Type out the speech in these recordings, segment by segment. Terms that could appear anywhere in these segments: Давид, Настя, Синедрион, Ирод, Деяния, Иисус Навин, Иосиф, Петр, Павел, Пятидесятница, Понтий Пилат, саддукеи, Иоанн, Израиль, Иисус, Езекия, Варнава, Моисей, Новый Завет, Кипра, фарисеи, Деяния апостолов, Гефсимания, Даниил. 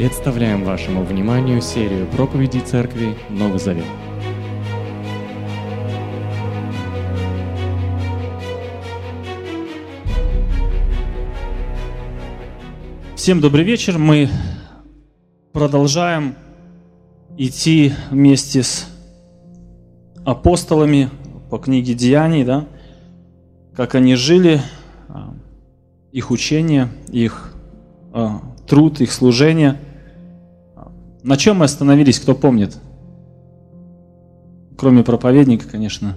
Представляем вашему вниманию серию проповедей Церкви «Новый Завет». Всем добрый вечер. Мы продолжаем идти вместе с апостолами по книге Деяний, да? Как они жили, их учение, их труд, их служение. На чем мы остановились, кто помнит? Кроме проповедника, конечно.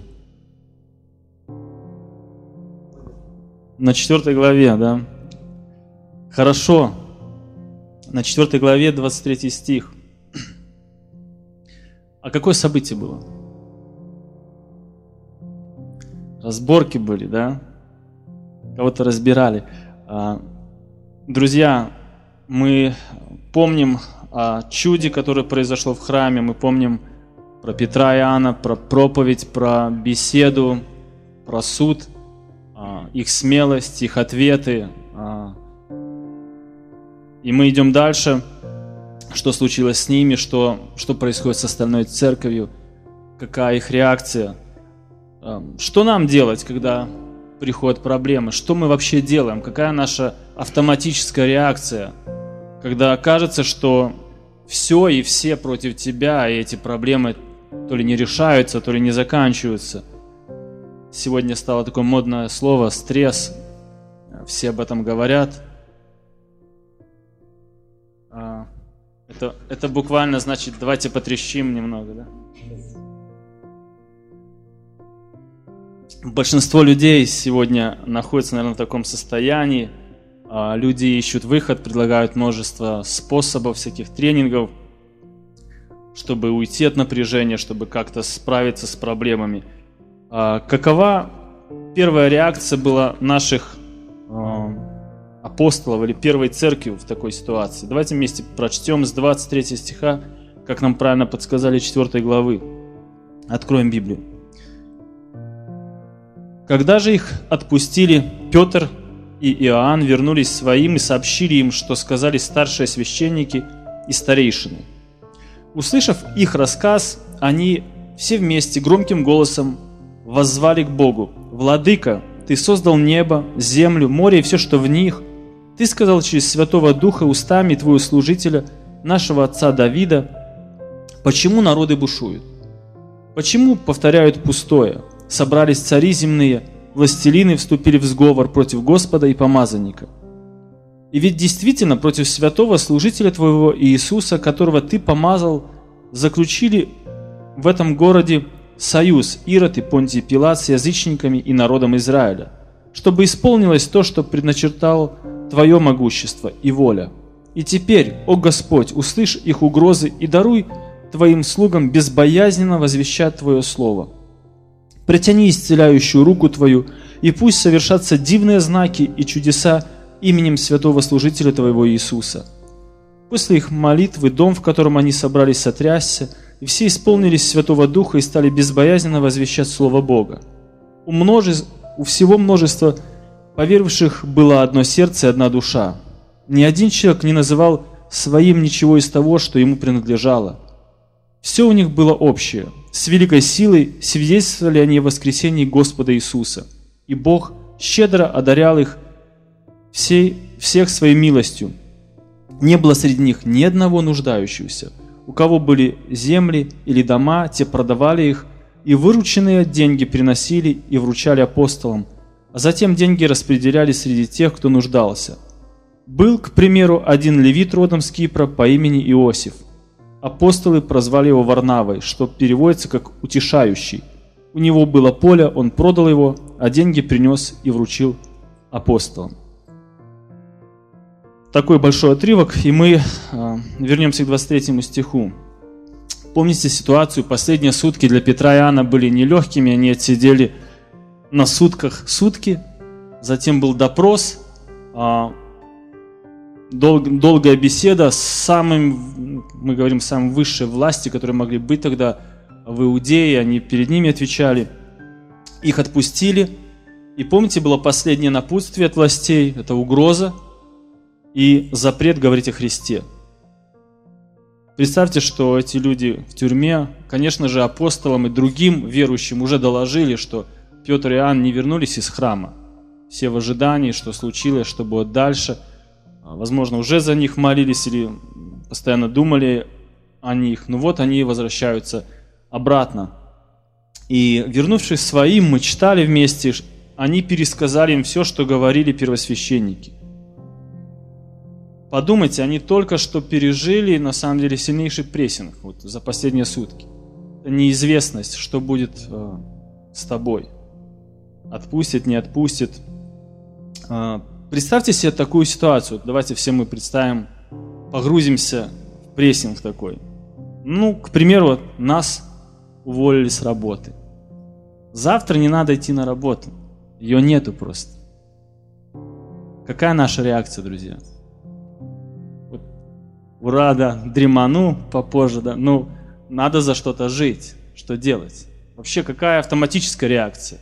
На 4 главе, да? Хорошо. На 4 главе, 23 стих. А какое событие было? Разборки были, да? Кого-то разбирали. Друзья, мы помним о чуде, которое произошло в храме, мы помним про Петра и Иоанна, про проповедь, про беседу, про суд, их смелость, их ответы. И мы идем дальше, что случилось с ними, что происходит с остальной церковью, какая их реакция. Что нам делать, когда приходят проблемы? Что мы вообще делаем? Какая наша автоматическая реакция, когда кажется, что все и все против тебя, и эти проблемы то ли не решаются, то ли не заканчиваются? Сегодня стало такое модное слово «стресс». Все об этом говорят. Это буквально значит «давайте потрещим немного». Да? Большинство людей сегодня находится, наверное, в таком состоянии. Люди ищут выход, предлагают множество способов, всяких тренингов, чтобы уйти от напряжения, чтобы как-то справиться с проблемами. Какова первая реакция была наших апостолов или первой церкви в такой ситуации? Давайте вместе прочтем с 23 стиха, как нам правильно подсказали, 4 главы. Откроем Библию. Когда же их отпустили, Петр и Иоанн вернулись своим и сообщили им, что сказали старшие священники и старейшины. Услышав их рассказ, они все вместе громким голосом воззвали к Богу: «Владыка, Ты создал небо, землю, море и все, что в них. Ты сказал через Святого Духа устами Твоего служителя, нашего отца Давида, почему народы бушуют? Почему повторяют пустое? Собрались цари земные, властелины вступили в сговор против Господа и помазанника. И ведь действительно против святого служителя Твоего Иисуса, которого Ты помазал, заключили в этом городе союз Ирод и Понтий Пилат с язычниками и народом Израиля, чтобы исполнилось то, что предначертал Твое могущество и воля. И теперь, о Господь, услышь их угрозы и даруй Твоим слугам безбоязненно возвещать Твое слово. Протяни исцеляющую руку Твою, и пусть совершатся дивные знаки и чудеса именем святого служителя Твоего Иисуса». После их молитвы дом, в котором они собрались, сотрясся, и все исполнились Святого Духа и стали безбоязненно возвещать Слово Бога. У всего множества поверивших было одно сердце и одна душа. Ни один человек не называл своим ничего из того, что ему принадлежало. Все у них было общее. С великой силой свидетельствовали они о воскресении Господа Иисуса, и Бог щедро одарял их всех своей милостью. Не было среди них ни одного нуждающегося. У кого были земли или дома, те продавали их, и вырученные деньги приносили и вручали апостолам, а затем деньги распределяли среди тех, кто нуждался. Был, к примеру, один левит родом с Кипра по имени Иосиф. Апостолы прозвали его Варнавой, что переводится как «утешающий». У него было поле, он продал его, а деньги принес и вручил апостолам». Такой большой отрывок, и мы вернемся к 23 стиху. Помните ситуацию, последние сутки для Петра и Иоанна были нелегкими, они отсидели на сутках сутки, затем был допрос, долгая беседа с самой высшей власти, которые могли быть тогда в Иудее, они перед ними отвечали. Их отпустили. И помните, было последнее напутствие от властей, это угроза и запрет говорить о Христе. Представьте, что эти люди в тюрьме, конечно же, апостолам и другим верующим уже доложили, что Петр и Иоанн не вернулись из храма. Все в ожидании, что случилось, что будет дальше. Возможно, уже за них молились или постоянно думали о них. Но вот они возвращаются обратно. И, вернувшись своим, мы читали вместе, они пересказали им все, что говорили первосвященники. Подумайте, они только что пережили, на самом деле, сильнейший прессинг вот, за последние сутки. Неизвестность, что будет с тобой. Отпустит, не отпустит. Представьте себе такую ситуацию. Давайте все мы представим, погрузимся в прессинг такой. Ну, к примеру, нас уволили с работы. Завтра не надо идти на работу. Ее нету просто. Какая наша реакция, друзья? Вот, ура, да, дреману попозже, да. Ну, надо за что-то жить. Что делать? Вообще, какая автоматическая реакция?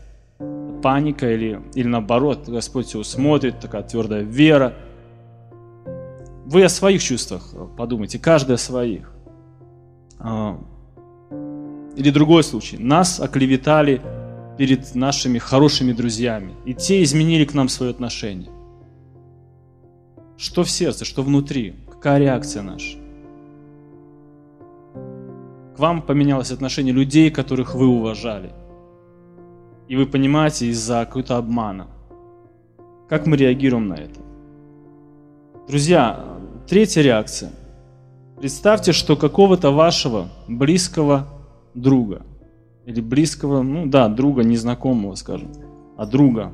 Паника или наоборот, Господь все смотрит, такая твердая вера. Вы о своих чувствах подумайте, каждый о своих. Или другой случай. Нас оклеветали перед нашими хорошими друзьями, и те изменили к нам свое отношение. Что в сердце, что внутри, какая реакция наша? К вам поменялось отношение людей, которых вы уважали. И вы понимаете, из-за какого-то обмана. Как мы реагируем на это? Друзья, третья реакция. Представьте, что какого-то вашего близкого друга, или близкого, ну да, друга, незнакомого, скажем, а друга,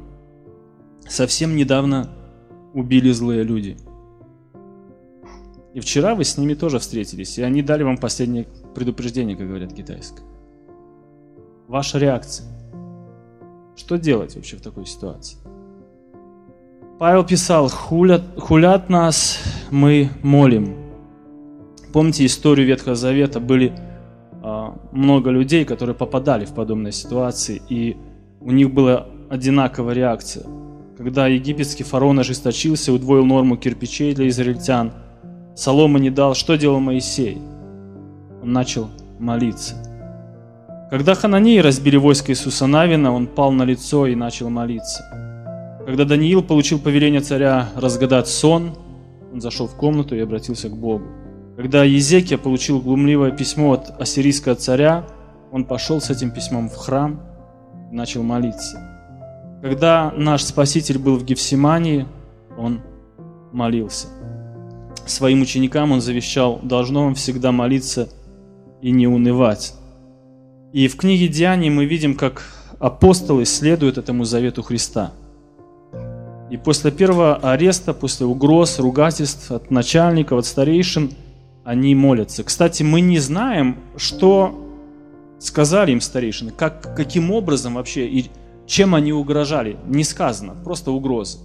совсем недавно убили злые люди. И вчера вы с ними тоже встретились, и они дали вам последнее предупреждение, как говорят китайское. Ваша реакция. Что делать вообще в такой ситуации? Павел писал, хулят нас, мы молим. Помните историю Ветхого Завета? Были много людей, которые попадали в подобные ситуации, и у них была одинаковая реакция. Когда египетский фараон ожесточился, удвоил норму кирпичей для израильтян, соломы не дал, что делал Моисей? Он начал молиться. Когда Хананеи разбили войско Иисуса Навина, он пал на лицо и начал молиться. Когда Даниил получил повеление царя разгадать сон, он зашел в комнату и обратился к Богу. Когда Езекия получил глумливое письмо от ассирийского царя, он пошел с этим письмом в храм и начал молиться. Когда наш Спаситель был в Гефсимании, он молился. Своим ученикам он завещал: «Должно вам всегда молиться и не унывать». И в книге Деяний мы видим, как апостолы следуют этому завету Христа. И после первого ареста, после угроз, ругательств от начальников, от старейшин, они молятся. Кстати, мы не знаем, что сказали им старейшины, каким образом вообще и чем они угрожали. Не сказано, просто угрозы.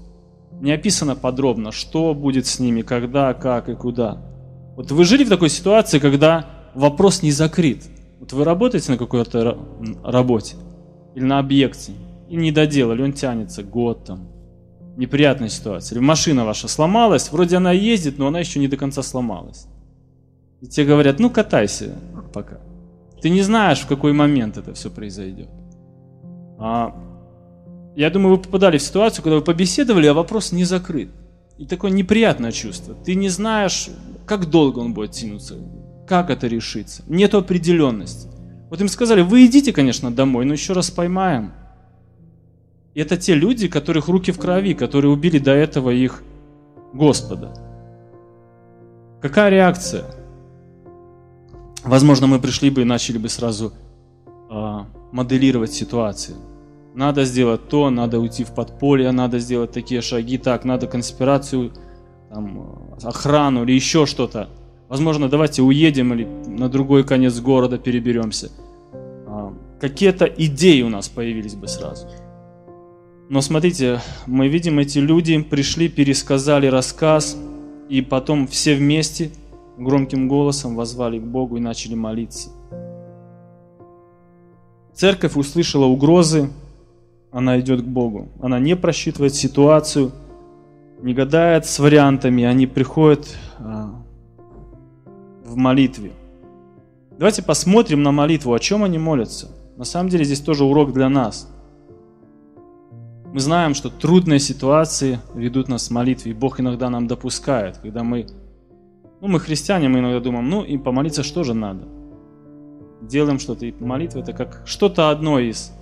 Не описано подробно, что будет с ними, когда, как и куда. Вот вы жили в такой ситуации, когда вопрос не закрыт. Вот вы работаете на какой-то работе или на объекте, и не доделали, он тянется год там, неприятная ситуация. Или машина ваша сломалась, вроде она ездит, но она еще не до конца сломалась. И тебе говорят, ну катайся пока. Ты не знаешь, в какой момент это все произойдет. Я думаю, вы попадали в ситуацию, когда вы побеседовали, а вопрос не закрыт. И такое неприятное чувство. Ты не знаешь, как долго он будет тянуться. Как это решится? Нет определенности. Вот им сказали, вы идите, конечно, домой, но еще раз поймаем. И это те люди, которых руки в крови, которые убили до этого их Господа. Какая реакция? Возможно, мы пришли бы и начали бы сразу моделировать ситуацию. Надо сделать то, надо уйти в подполье, надо сделать такие шаги, так, надо конспирацию, там, охрану или еще что-то. Возможно, давайте уедем или на другой конец города переберемся. Какие-то идеи у нас появились бы сразу. Но смотрите, мы видим, эти люди пришли, пересказали рассказ, и потом все вместе громким голосом воззвали к Богу и начали молиться. Церковь услышала угрозы, она идет к Богу. Она не просчитывает ситуацию, не гадает с вариантами, они приходят в молитве. Давайте посмотрим на молитву, о чем они молятся. На самом деле здесь тоже урок для нас. Мы знаем, что трудные ситуации ведут нас к молитве, и Бог иногда нам допускает, когда мы христиане, мы иногда думаем, и помолиться что же надо? Делаем что-то, и молитва это как что-то одно из.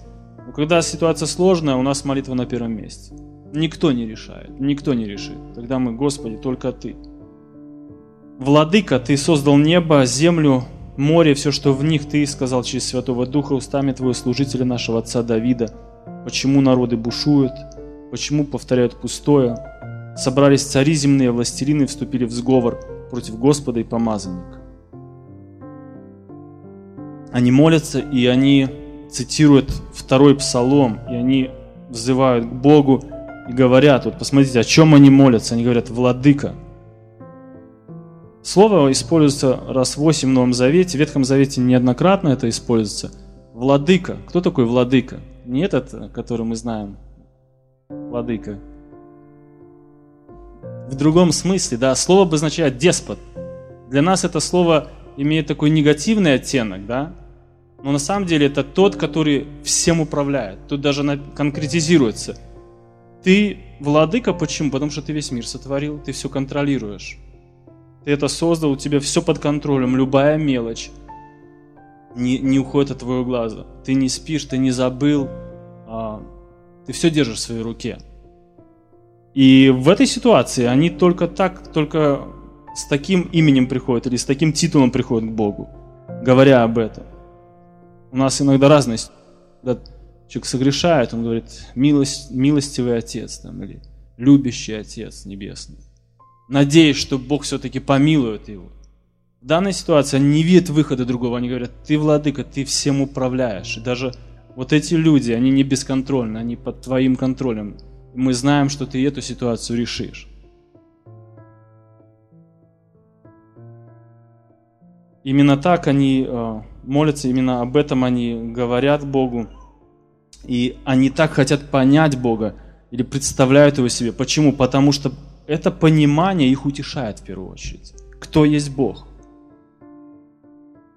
Но когда ситуация сложная, у нас молитва на первом месте. Никто не решает, никто не решит. Тогда мы, Господи, только Ты. Владыка, Ты создал небо, землю, море, все, что в них, Ты сказал через Святого Духа устами Твоего служителя, нашего отца Давида. Почему народы бушуют? Почему повторяют пустое? Собрались цари земные, властелины, вступили в сговор против Господа и помазанника. Они молятся, и они цитируют второй псалом, и они взывают к Богу и говорят, вот посмотрите, о чем они молятся. Они говорят: «Владыка». Слово используется раз 8 в Новом Завете, в Ветхом Завете неоднократно это используется. Владыка. Кто такой владыка? Не этот, который мы знаем, владыка. В другом смысле, да, слово обозначает деспот. Для нас это слово имеет такой негативный оттенок, да, но на самом деле это тот, который всем управляет. Тут даже конкретизируется. Ты владыка, почему? Потому что ты весь мир сотворил, ты все контролируешь. Ты это создал, у тебя все под контролем, любая мелочь не уходит от твоего глаза. Ты не спишь, ты не забыл, ты все держишь в своей руке. И в этой ситуации они только с таким именем приходят или с таким титулом приходят к Богу, говоря об этом. У нас иногда разность. Когда человек согрешает, он говорит: «Милостивый Отец» там, или «Любящий Отец Небесный». Надеясь, что Бог все-таки помилует его. В данной ситуации они не видят выхода другого. Они говорят: «Ты, владыка, ты всем управляешь». И даже вот эти люди, они не бесконтрольны, они под твоим контролем. И мы знаем, что ты эту ситуацию решишь. Именно так они молятся, именно об этом они говорят Богу. И они так хотят понять Бога или представляют Его себе. Почему? Потому что это понимание их утешает в первую очередь. Кто есть Бог?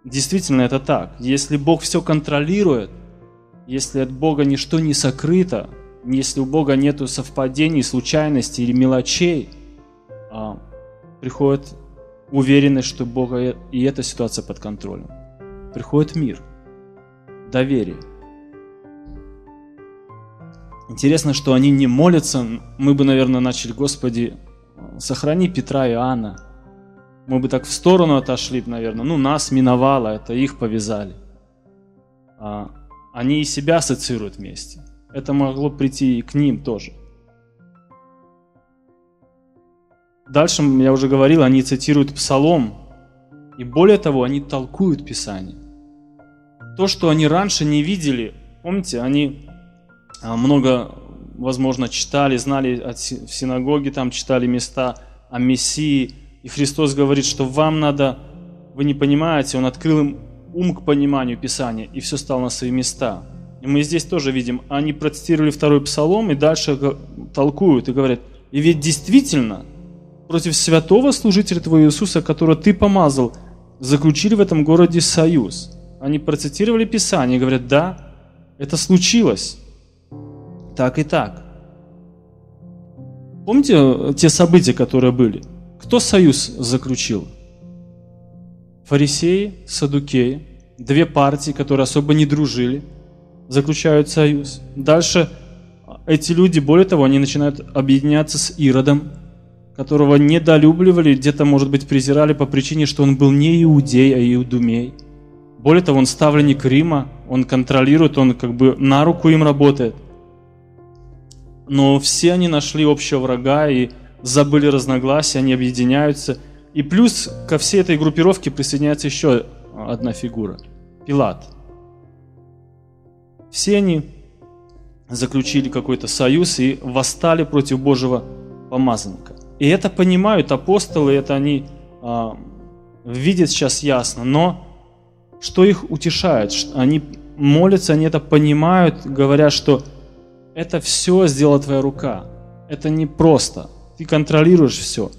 Действительно, это так. Если Бог все контролирует, если от Бога ничто не сокрыто, если у Бога нету совпадений, случайностей или мелочей, приходит уверенность, что Бога и эта ситуация под контролем. Приходит мир, доверие. Интересно, что они не молятся. Мы бы, наверное, начали: «Господи, сохрани Петра и Иоанна». Мы бы так в сторону отошли, наверное. Нас миновало, это их повязали. Они и себя ассоциируют вместе. Это могло прийти и к ним тоже. Дальше, я уже говорил, они цитируют Псалом. И более того, они толкуют Писание. То, что они раньше не видели, помните, они много, возможно, читали, знали в синагоге, там читали места о Мессии. И Христос говорит, что вам надо, вы не понимаете, Он открыл им ум к пониманию Писания, и все стало на свои места. И мы здесь тоже видим, они процитировали второй Псалом и дальше толкуют и говорят: «И ведь действительно против святого служителя Твоего Иисуса, которого Ты помазал, заключили в этом городе союз». Они процитировали Писание и говорят: «Да, это случилось, так и так». Помните те события, которые были? Кто союз заключил? Фарисеи, саддукеи, две партии, которые особо не дружили, заключают союз. Дальше эти люди, более того, они начинают объединяться с Иродом, которого недолюбливали, где-то, может быть, презирали по причине, что он был не иудей, а иудумей. Более того, он ставленник Рима, он контролирует, он как бы на руку им работает. Но все они нашли общего врага и забыли разногласия, они объединяются. И плюс ко всей этой группировке присоединяется еще одна фигура – Пилат. Все они заключили какой-то союз и восстали против Божьего помазанника. И это понимают апостолы, это они видят сейчас ясно. Но что их утешает? Они молятся, они это понимают, говоря, что это все сделала твоя рука. Это не просто. Ты контролируешь все.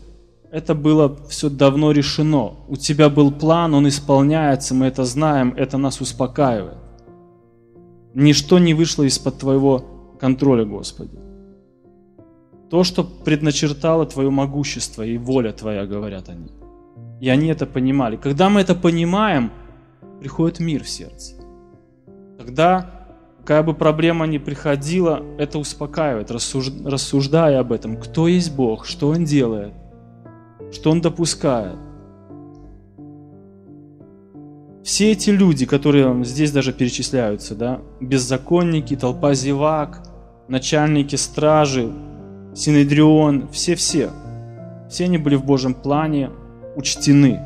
это было все давно решено. У тебя был план, он исполняется, мы это знаем, это нас успокаивает. Ничто не вышло из-под Твоего контроля, Господи. То, что предначертало Твое могущество и воля Твоя, говорят они. И они это понимали. Когда мы это понимаем, приходит мир в сердце. Тогда, какая бы проблема ни приходила, это успокаивает, рассуждая об этом. Кто есть Бог, что Он делает, что Он допускает. Все эти люди, которые здесь даже перечисляются, да, беззаконники, толпа зевак, начальники стражи, Синедрион, все они были в Божьем плане учтены.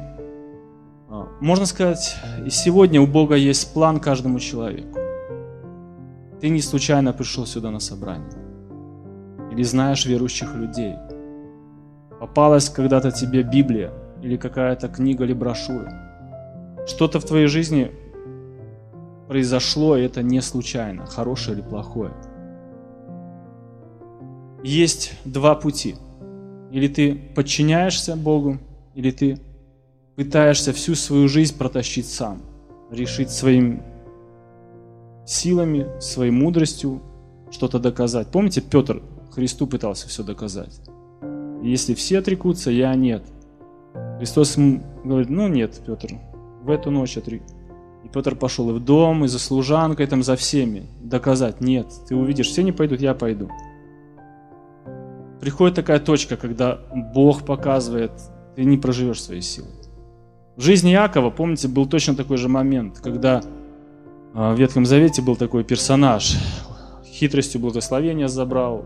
Можно сказать, и сегодня у Бога есть план каждому человеку. Ты не случайно пришел сюда на собрание. Или знаешь верующих людей. Попалась когда-то тебе Библия, или какая-то книга, или брошюра. Что-то в твоей жизни произошло, и это не случайно, хорошее или плохое. Есть два пути. Или ты подчиняешься Богу, или ты пытаешься всю свою жизнь протащить сам, решить своими силами, своей мудростью что-то доказать. Помните, Петр Христу пытался все доказать? Если все отрекутся, я нет. Христос говорит, ну нет, Петр, в эту ночь отрекусь. И Петр пошел и в дом, и за служанкой, там за всеми. Доказать, нет, ты увидишь, все не пойдут, я пойду. Приходит такая точка, когда Бог показывает, ты не проживешь свои силы. В жизни Иакова, помните, был точно такой же момент, когда в Ветхом Завете был такой персонаж, хитростью благословения забрал.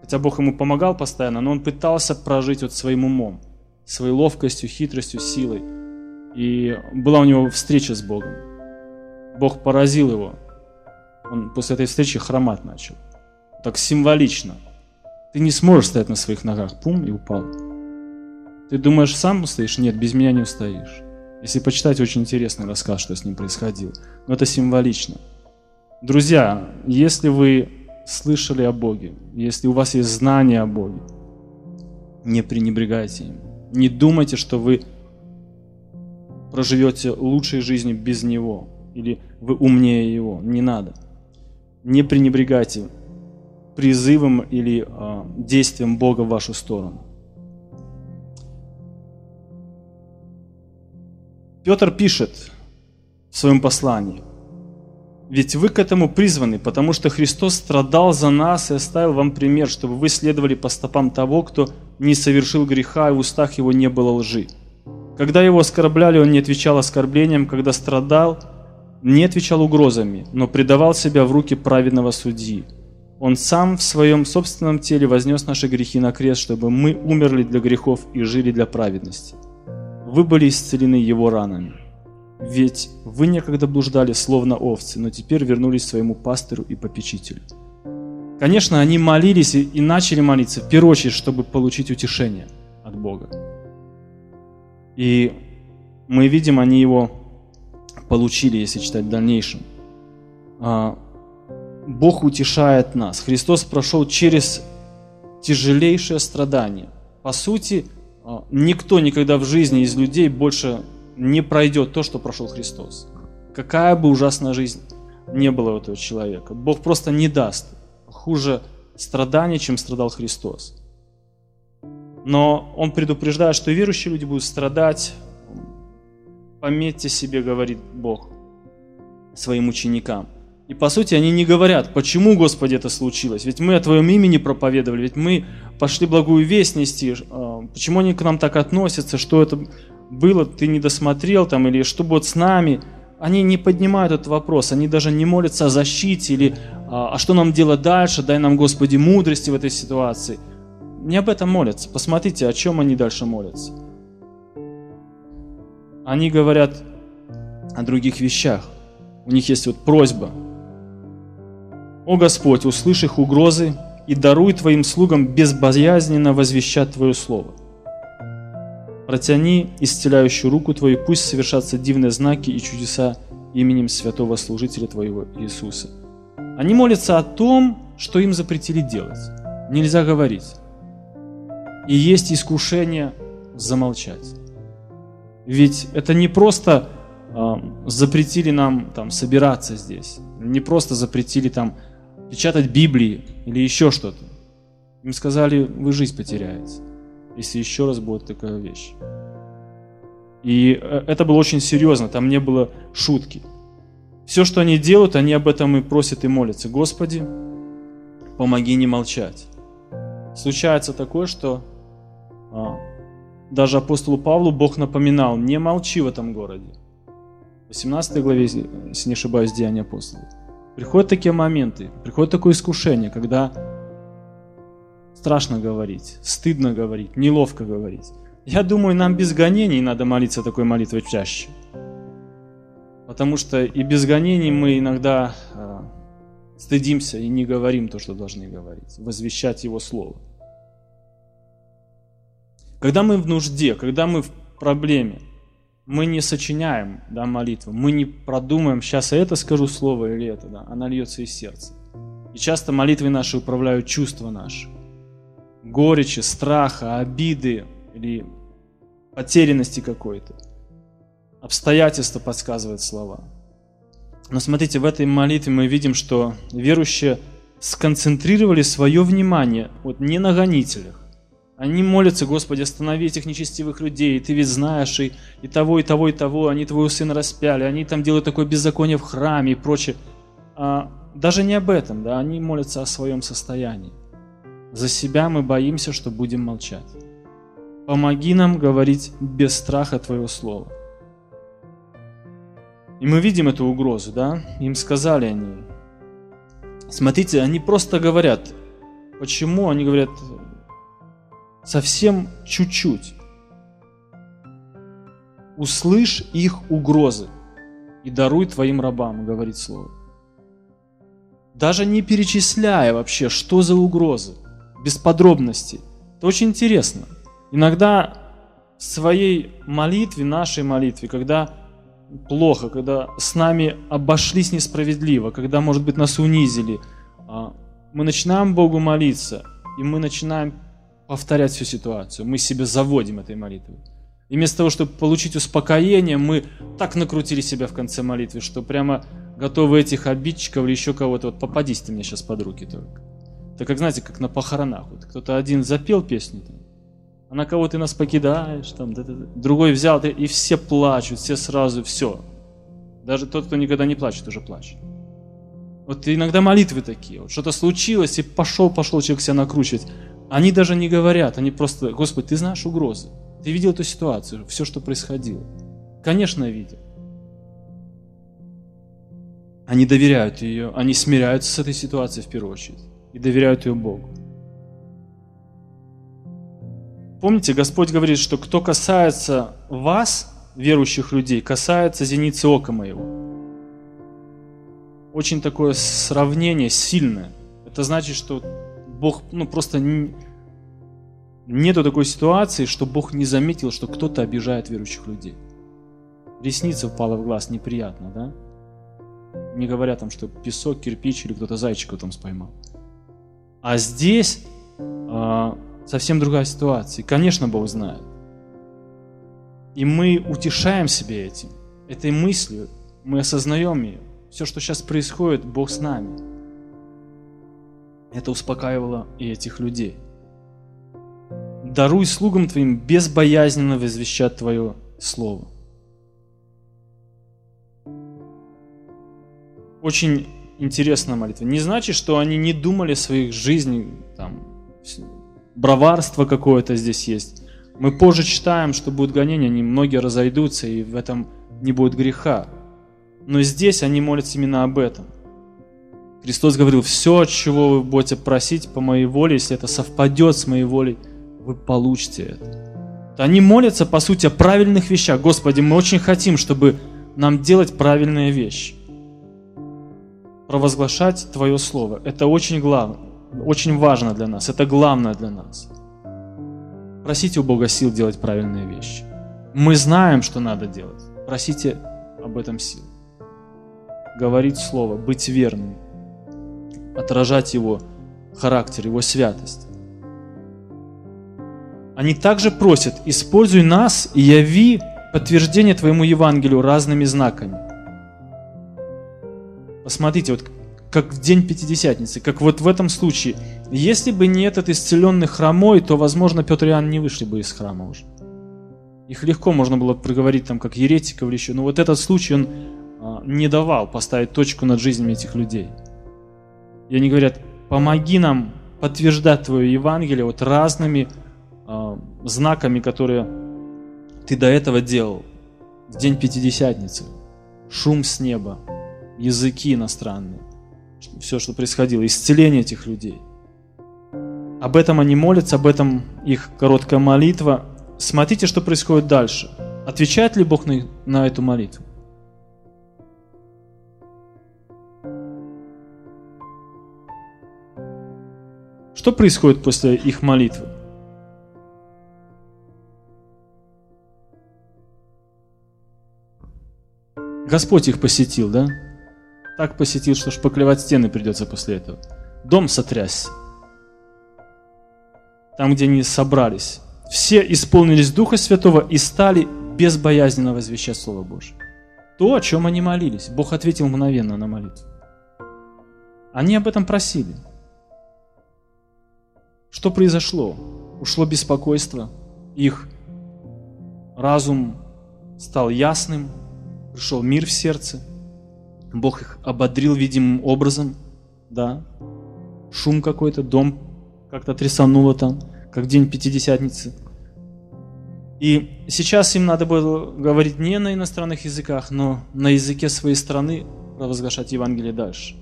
Хотя Бог ему помогал постоянно, но он пытался прожить вот своим умом, своей ловкостью, хитростью, силой. И была у него встреча с Богом. Бог поразил его. Он после этой встречи хромать начал. Так символично. Ты не сможешь стоять на своих ногах. Пум, и упал. Ты думаешь, сам устоишь? Нет, без меня не устоишь. Если почитать, очень интересный рассказ, что с ним происходило. Но это символично. Друзья, если вы слышали о Боге, если у вас есть знание о Боге, не пренебрегайте им. Не думайте, что вы проживете лучшей жизнью без Него, или вы умнее Его. Не надо. Не пренебрегайте призывом или действием Бога в вашу сторону. Петр пишет в своем послании: «Ведь вы к этому призваны, потому что Христос страдал за нас и оставил вам пример, чтобы вы следовали по стопам того, кто не совершил греха, и в устах его не было лжи. Когда его оскорбляли, он не отвечал оскорблением, когда страдал, не отвечал угрозами, но предавал себя в руки праведного судьи. Он сам в своем собственном теле вознес наши грехи на крест, чтобы мы умерли для грехов и жили для праведности. Вы были исцелены его ранами. Ведь вы некогда блуждали, словно овцы, но теперь вернулись к своему пастырю и попечителю». Конечно, они молились и начали молиться, в первую очередь, чтобы получить утешение от Бога. И мы видим, они его получили, если читать в дальнейшем. Бог утешает нас. Христос прошел через тяжелейшее страдание. По сути, никто никогда в жизни из людей больше не пройдет то, что прошел Христос. Какая бы ужасная жизнь ни была у этого человека, Бог просто не даст хуже страданий, чем страдал Христос. Но он предупреждает, что верующие люди будут страдать. Пометьте себе, говорит Бог своим ученикам. И по сути они не говорят, почему, Господи, это случилось? Ведь мы о Твоем имени проповедовали, ведь мы пошли благую весть нести. Почему они к нам так относятся? Что это было? Ты не досмотрел там? Или что будет с нами? Они не поднимают этот вопрос, они даже не молятся о защите или «а что нам делать дальше? Дай нам, Господи, мудрости в этой ситуации». Не об этом молятся. Посмотрите, о чем они дальше молятся. Они говорят о других вещах. У них есть вот просьба. «О Господь, услышь их угрозы и даруй Твоим слугам безбоязненно возвещать Твое слово. Протяни исцеляющую руку Твою, и пусть совершатся дивные знаки и чудеса именем святого служителя Твоего Иисуса». Они молятся о том, что им запретили делать. Нельзя говорить. И есть искушение замолчать. Ведь это не просто запретили нам там собираться здесь, не просто запретили там печатать Библии или еще что-то. Им сказали, вы жизнь потеряете, если еще раз будет такая вещь. И это было очень серьезно, там не было шутки. Все, что они делают, они об этом и просят, и молятся. Господи, помоги не молчать. Случается такое, что даже апостолу Павлу Бог напоминал, не молчи в этом городе. В 18 главе, если не ошибаюсь, Деяния апостолов. Приходят такие моменты, приходит такое искушение, когда страшно говорить, стыдно говорить, неловко говорить. Я думаю, нам без гонений надо молиться такой молитвой чаще. Потому что и без гонений мы иногда стыдимся и не говорим то, что должны говорить, возвещать Его Слово. Когда мы в нужде, когда мы в проблеме, мы не сочиняем молитву, мы не продумаем, сейчас я это скажу слово или это, она льется из сердца. И часто молитвы наши управляют чувства наши. Горечи, страха, обиды или потерянности какой-то. Обстоятельства подсказывают слова. Но смотрите, в этой молитве мы видим, что верующие сконцентрировали свое внимание не на гонителях. Они молятся, Господи, останови этих нечестивых людей, Ты ведь знаешь, и того, и того, и того, они Твоего Сына распяли, они там делают такое беззаконие в храме и прочее. Даже не об этом, они молятся о своем состоянии. За себя мы боимся, что будем молчать. Помоги нам говорить без страха Твоего Слова. И мы видим эту угрозу, Им сказали они. Смотрите, они просто говорят. Почему? Они говорят... Совсем чуть-чуть. Услышь их угрозы и даруй твоим рабам, говорит слово. Даже не перечисляя вообще, что за угрозы, без подробностей. Это очень интересно. Иногда в своей молитве, нашей молитве, когда плохо, когда с нами обошлись несправедливо, когда, может быть, нас унизили, мы начинаем Богу молиться, и мы начинаем повторять всю ситуацию. Мы себя заводим этой молитвой. И вместо того, чтобы получить успокоение, мы так накрутили себя в конце молитвы, что прямо готовы этих обидчиков или еще кого-то. Вот попадись ты мне сейчас под руки только. Так как, знаете, как на похоронах. Вот кто-то один запел песню, а на кого ты нас покидаешь, другой взял, и все плачут, все сразу, все. Даже тот, кто никогда не плачет, уже плачет. Вот иногда молитвы такие. Вот что-то случилось, и пошел человек себя накручивать. Они даже не говорят, они просто, Господи, Ты знаешь угрозы, Ты видел эту ситуацию, все, что происходило. Конечно, видел. Они доверяют ее, они смиряются с этой ситуацией в первую очередь и доверяют ее Богу. Помните, Господь говорит, что кто касается вас, верующих людей, касается зеницы ока моего. Очень такое сравнение сильное. Это значит, что Бог, просто нету такой ситуации, что Бог не заметил, что кто-то обижает верующих людей. Ресница впала в глаз, неприятно, Не говоря там, что песок, кирпич или кто-то зайчика там споймал. А здесь совсем другая ситуация. Конечно, Бог знает. И мы утешаем себя этим, этой мыслью, мы осознаем ее. Все, что сейчас происходит, Бог с нами. Это успокаивало и этих людей. Даруй слугам Твоим безбоязненно возвещать Твое Слово. Очень интересная молитва. Не значит, что они не думали о своих жизнях, браварство какое-то здесь есть. Мы позже читаем, что будут гонения, они многие разойдутся, и в этом не будет греха. Но здесь они молятся именно об этом. Христос говорил, все, чего вы будете просить по моей воле, если это совпадет с моей волей, вы получите это. Они молятся, по сути, о правильных вещах. Господи, мы очень хотим, чтобы нам делать правильные вещи. Провозглашать Твое Слово. Это очень главное, очень важно для нас. Это главное для нас. Просите у Бога сил делать правильные вещи. Мы знаем, что надо делать. Просите об этом сил. Говорить Слово, быть верным. Отражать Его характер, Его святость. Они также просят: используй нас и яви подтверждение твоему Евангелию разными знаками. Посмотрите, вот как в день Пятидесятницы, как вот в этом случае. Если бы не этот исцеленный хромой, то, возможно, Петр и Иоанн не вышли бы из храма уже. Их легко можно было проговорить там как еретиков или еще. Но вот этот случай, он не давал поставить точку над жизнями этих людей. И они говорят: помоги нам подтверждать твое Евангелие вот разными знаками, которые ты до этого делал. В день Пятидесятницы. Шум с неба, языки иностранные, все, что происходило, исцеление этих людей. Об этом они молятся, об этом их короткая молитва. Смотрите, что происходит дальше. Отвечает ли Бог на эту молитву? Что происходит после их молитвы? Господь их посетил, да? Так посетил, что шпаклевать стены придется после этого. Дом сотрясся. Там, где они собрались. Все исполнились Духа Святого и стали безбоязненно возвещать Слово Божие. То, о чем они молились. Бог ответил мгновенно на молитву. Они об этом просили. Что произошло? Ушло беспокойство, их разум стал ясным, пришел мир в сердце, Бог их ободрил видимым образом, да, шум какой-то, дом как-то трясануло там, как день Пятидесятницы. И сейчас им надо было говорить не на иностранных языках, но на языке своей страны провозглашать Евангелие дальше.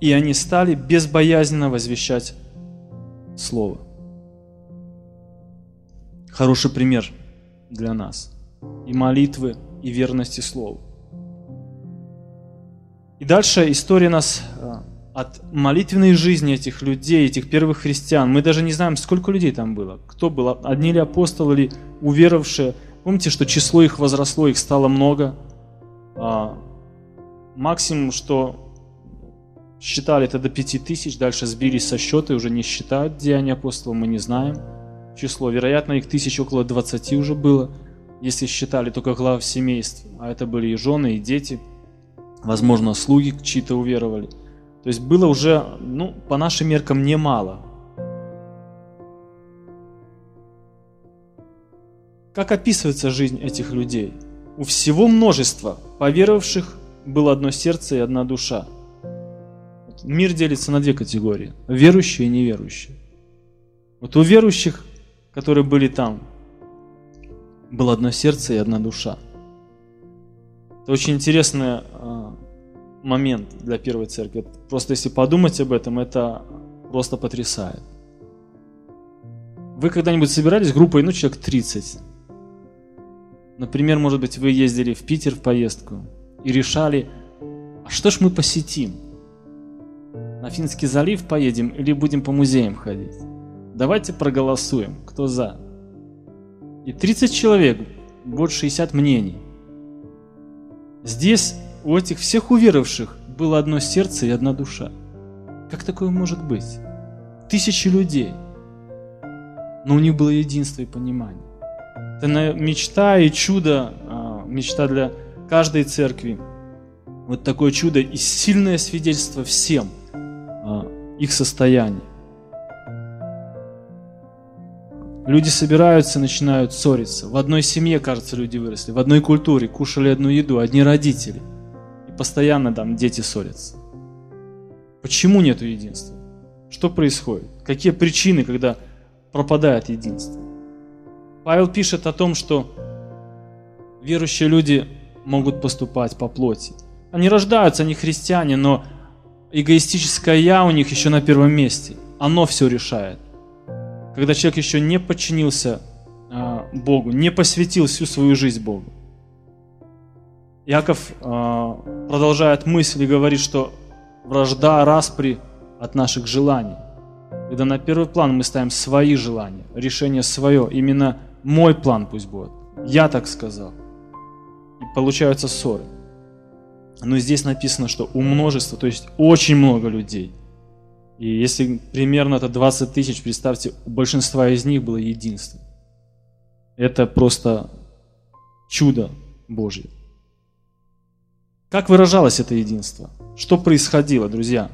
И они стали безбоязненно возвещать Слово. Хороший пример для нас. И молитвы, и верности Слову. И дальше история нас от молитвенной жизни этих людей, этих первых христиан. Мы даже не знаем, сколько людей там было. Кто был? Одни ли апостолы, или уверовавшие? Помните, что число их возросло, их стало много. Максимум, что считали, это до 5000, дальше сбились со счета и уже не считают деяния апостолов, мы не знаем число. Вероятно, их тысяч около 20 уже было, если считали только глав семейств. А это были и жены, и дети, возможно, слуги чьи-то уверовали. То есть было уже, ну, по нашим меркам, немало. Как описывается жизнь этих людей? У всего множества поверовавших было одно сердце и одна душа. Мир делится на две категории: верующие и неверующие. Вот у верующих, которые были там, было одно сердце и одна душа. Это очень интересный момент для первой церкви. Просто если подумать об этом, это просто потрясает. Вы когда-нибудь собирались группой, ну, человек 30? Например, может быть, вы ездили в Питер в поездку и решали: а что ж мы посетим? На Финский залив поедем или будем по музеям ходить? Давайте проголосуем, кто за. И 30 человек, вот 60 мнений. Здесь у этих всех уверовавших было одно сердце и одна душа. Как такое может быть? Тысячи людей, но у них было единство и понимание. Это мечта и чудо, мечта для каждой церкви. Вот такое чудо и сильное свидетельство всем их состояние. Люди собираются, начинают ссориться. В одной семье, кажется, люди выросли, в одной культуре, кушали одну еду, одни родители. И постоянно там дети ссорятся. Почему нету единства? Что происходит? Какие причины, когда пропадает единство? Павел пишет о том, что верующие люди могут поступать по плоти. Они рождаются, они христиане, но эгоистическое «я» у них еще на первом месте. Оно все решает. Когда человек еще не подчинился Богу, не посвятил всю свою жизнь Богу. Иаков продолжает мысль и говорит, что вражда, распри от наших желаний. Когда на первый план мы ставим свои желания, решение свое, именно мой план пусть будет. Я так сказал. И получаются ссоры. Но здесь написано, что у множества, то есть очень много людей, И если примерно это 20 тысяч, представьте, у большинства из них было единство. Это просто чудо Божье. Как выражалось это единство? Что происходило, друзья?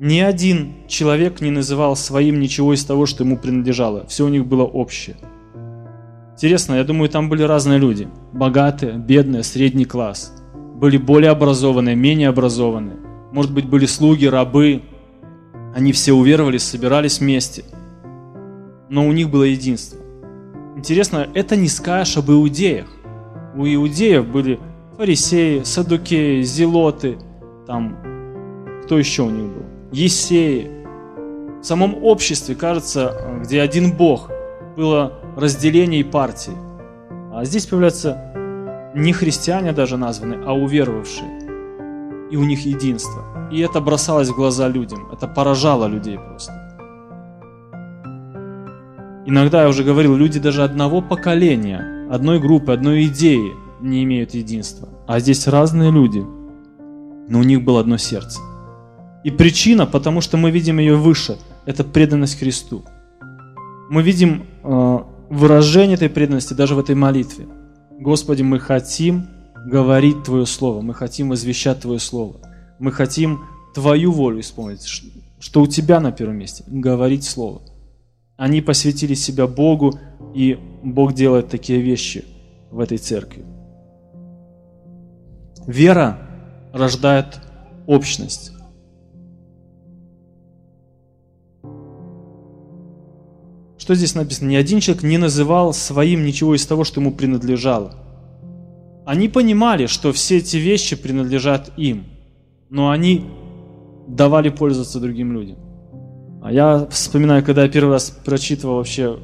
Ни один человек не называл своим ничего из того, что ему принадлежало. Все у них было общее. Интересно, я думаю, там были разные люди. Богатые, бедные, средний класс. Были более образованные, менее образованные. Может быть, были слуги, рабы. Они все уверовали, собирались вместе. Но у них было единство. Интересно, это не скажешь об иудеях. У иудеев были фарисеи, саддукеи, зелоты, там, кто еще у них был? Ессеи. В самом обществе, кажется, где один Бог, было разделение и партии. А здесь появляются не христиане даже названы, а уверовавшие. И у них единство. И это бросалось в глаза людям. Это поражало людей просто. Иногда, я уже говорил, люди даже одного поколения, одной группы, одной идеи не имеют единства. А здесь разные люди, но у них было одно сердце. И причина, потому что мы видим ее выше, это преданность Христу. Мы видим выражение этой преданности даже в этой молитве. Господи, мы хотим говорить Твое Слово, мы хотим возвещать Твое Слово, мы хотим Твою волю исполнить, что у Тебя на первом месте, говорить Слово. Они посвятили себя Богу, и Бог делает такие вещи в этой церкви. Вера рождает общность. Что здесь написано? Ни один человек не называл своим ничего из того, что ему принадлежало. Они понимали, что все эти вещи принадлежат им, но они давали пользоваться другим людям. А я вспоминаю, когда я первый раз прочитывал вообще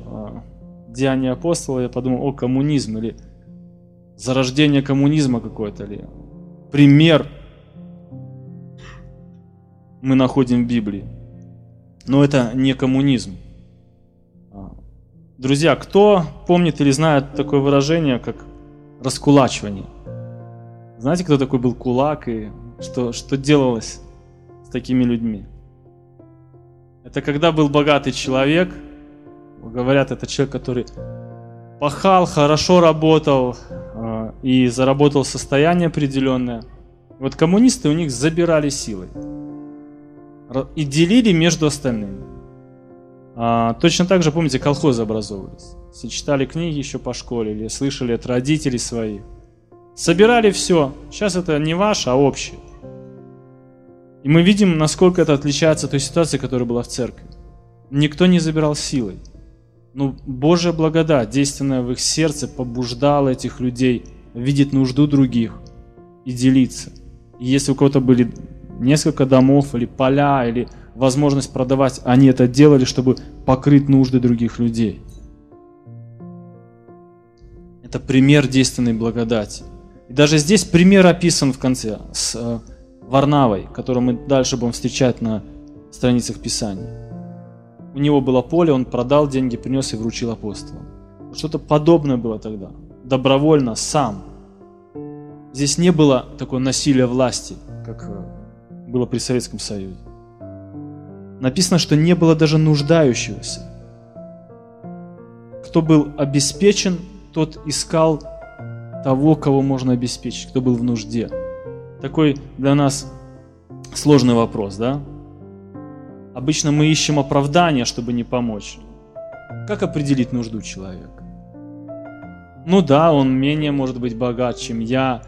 «Деяния апостола», я подумал, о, коммунизм, или зарождение коммунизма какое-то, или пример мы находим в Библии. Но это не коммунизм. Друзья, кто помнит или знает такое выражение, как раскулачивание? Знаете, кто такой был кулак и что делалось с такими людьми? Это когда был богатый человек, говорят, это человек, который пахал, хорошо работал и заработал состояние определенное. Вот коммунисты у них забирали силой и делили между остальными. Точно так же, помните, колхозы образовывались. Все читали книги еще по школе или слышали от родителей своих. Собирали все. Сейчас это не ваше, а общее. И мы видим, насколько это отличается от той ситуации, которая была в церкви. Никто не забирал силой. Но Божья благодать, действенная в их сердце, побуждала этих людей видеть нужду других и делиться. И если у кого-то были несколько домов или поля, или возможность продавать, они это делали, чтобы покрыть нужды других людей. Это пример действенной благодати. И даже здесь пример описан в конце с Варнавой, которую мы дальше будем встречать на страницах Писания. У него было поле, он продал деньги, принес и вручил апостолам. Что-то подобное было тогда. Добровольно, сам. Здесь не было такого насилия власти, как было при Советском Союзе. Написано, что не было даже нуждающегося. Кто был обеспечен, тот искал того, кого можно обеспечить, кто был в нужде. Такой для нас сложный вопрос, да? Обычно мы ищем оправдания, чтобы не помочь. Как определить нужду человека? Ну да, он менее, может быть, богат, чем я,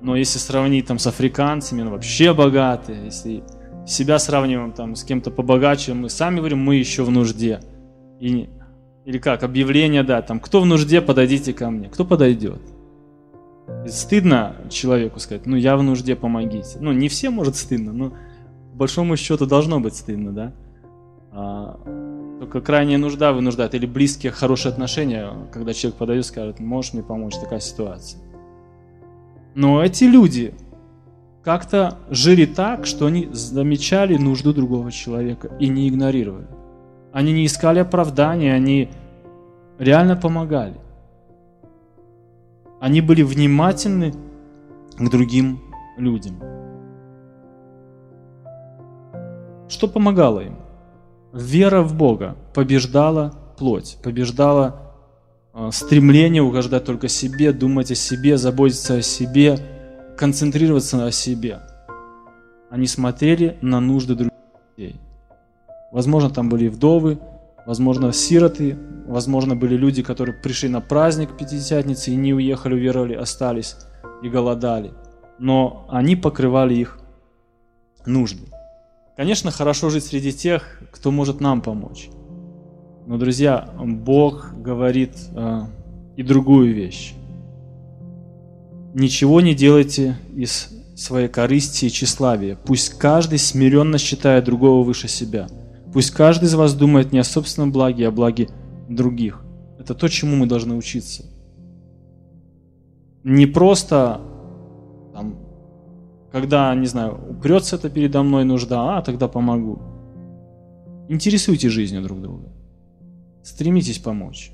но если сравнить там с африканцами, он вообще богатый, если себя сравниваем там с кем-то побогаче, мы сами говорим, мы еще в нужде. Или как, объявление, да, там, кто в нужде, подойдите ко мне. Кто подойдет? И стыдно человеку сказать, ну, я в нужде, помогите. Ну, не все, может, стыдно, но по большому счету должно быть стыдно, да? Только крайняя нужда вынуждает, или близкие, хорошие отношения, когда человек подойдет, скажет, можешь мне помочь, такая ситуация. Но эти люди как-то жили так, что они замечали нужду другого человека и не игнорировали. Они не искали оправдания, они реально помогали. Они были внимательны к другим людям. Что помогало им? Вера в Бога побеждала плоть, побеждала стремление угождать только себе, думать о себе, заботиться о себе, концентрироваться на себе. Они смотрели на нужды других людей. Возможно, там были вдовы, возможно, сироты, возможно, были люди, которые пришли на праздник Пятидесятницы и не уехали, уверовали, остались и голодали. Но они покрывали их нужды. Конечно, хорошо жить среди тех, кто может нам помочь. Но, друзья, Бог говорит и другую вещь. «Ничего не делайте из своей корысти и тщеславия. Пусть каждый смиренно считает другого выше себя. Пусть каждый из вас думает не о собственном благе, а о благе других». Это то, чему мы должны учиться. Не просто, там, когда, не знаю, упрется это передо мной нужда, а тогда помогу. Интересуйте жизнью друг друга. Стремитесь помочь.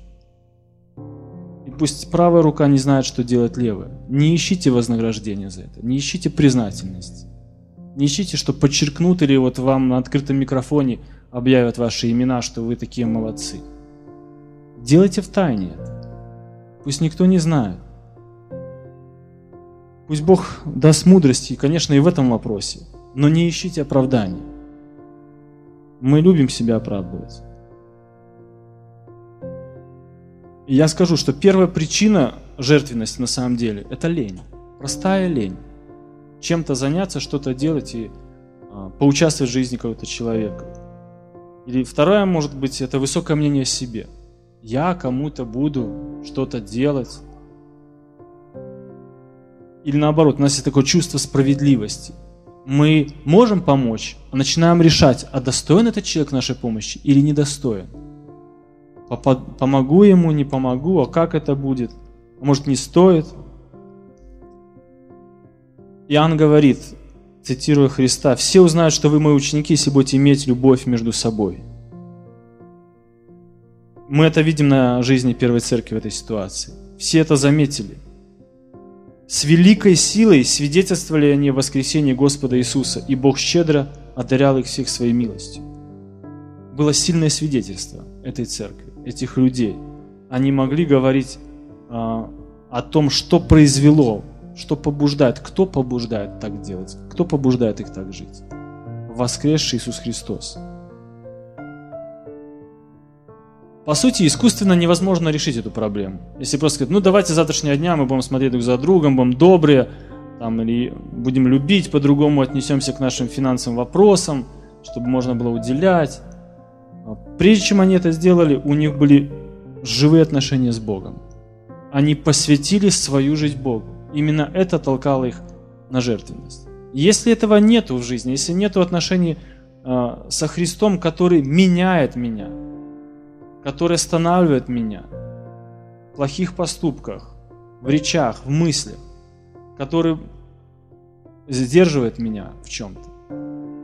И пусть правая рука не знает, что делать левая. Не ищите вознаграждения за это. Не ищите признательность. Не ищите, что подчеркнут или вот вам на открытом микрофоне объявят ваши имена, что вы такие молодцы. Делайте втайне это. Пусть никто не знает. Пусть Бог даст мудрости, конечно, и в этом вопросе. Но не ищите оправданий. Мы любим себя оправдывать. И я скажу, что первая причина жертвенности на самом деле – это лень. Простая лень. Чем-то заняться, что-то делать и поучаствовать в жизни какого-то человека. Или вторая, может быть, это высокое мнение о себе. Я кому-то буду что-то делать. Или наоборот, у нас есть такое чувство справедливости. Мы можем помочь, а начинаем решать, а достоин этот человек нашей помощи или недостоин. Помогу ему, не помогу, а как это будет? А может, не стоит? Иоанн говорит, цитируя Христа, «Все узнают, что вы мои ученики, если будете иметь любовь между собой». Мы это видим на жизни Первой Церкви в этой ситуации. Все это заметили. С великой силой свидетельствовали они о воскресении Господа Иисуса, и Бог щедро одарял их всех своей милостью. Было сильное свидетельство этой церкви, этих людей. Они могли говорить о том, что произвело, что побуждает, кто побуждает так делать, кто побуждает их так жить. Воскресший Иисус Христос. По сути, искусственно невозможно решить эту проблему. Если просто сказать, ну давайте с завтрашнего дня мы будем смотреть друг за другом, будем добрые, там, или будем любить, по-другому отнесемся к нашим финансовым вопросам, чтобы можно было уделять. Прежде чем они это сделали, у них были живые отношения с Богом. Они посвятили свою жизнь Богу. Именно это толкало их на жертвенность. Если этого нету в жизни, если нету отношений со Христом, который меняет меня, который останавливает меня в плохих поступках, в речах, в мыслях, который сдерживает меня в чем-то,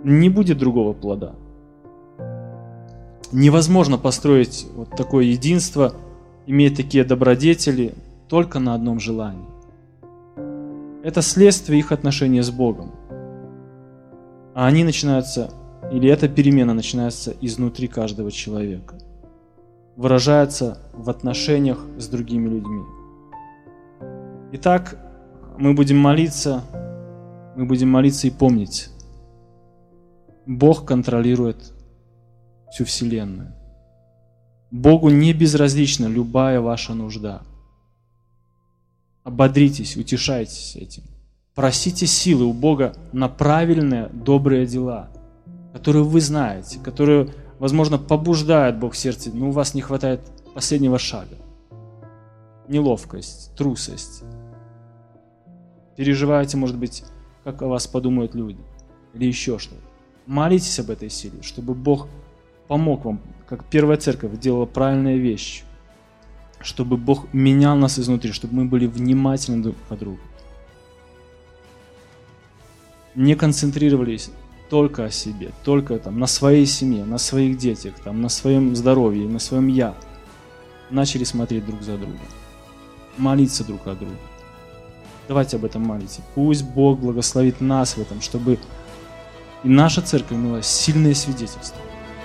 не будет другого плода. Невозможно построить вот такое единство, имея такие добродетели, только на одном желании. Это следствие их отношения с Богом. А они начинаются, или эта перемена начинается изнутри каждого человека. Выражается в отношениях с другими людьми. Итак, мы будем молиться и помнить. Бог контролирует всю вселенную. Богу не безразлична любая ваша нужда. Ободритесь, утешайтесь этим. Просите силы у Бога на правильные, добрые дела, которые вы знаете, которые... Возможно, побуждает Бог в сердце, но у вас не хватает последнего шага. Неловкость, трусость. Переживаете, может быть, как о вас подумают люди или еще что-то. Молитесь об этой силе, чтобы Бог помог вам, как Первая Церковь делала правильные вещи, чтобы Бог менял нас изнутри, чтобы мы были внимательны друг к другу. Не концентрировались только о себе, только там, на своей семье, на своих детях, там, на своем здоровье, на своем «я». Начали смотреть друг за друга, молиться друг о друге. Давайте об этом молиться. Пусть Бог благословит нас в этом, чтобы и наша церковь имела сильное свидетельство.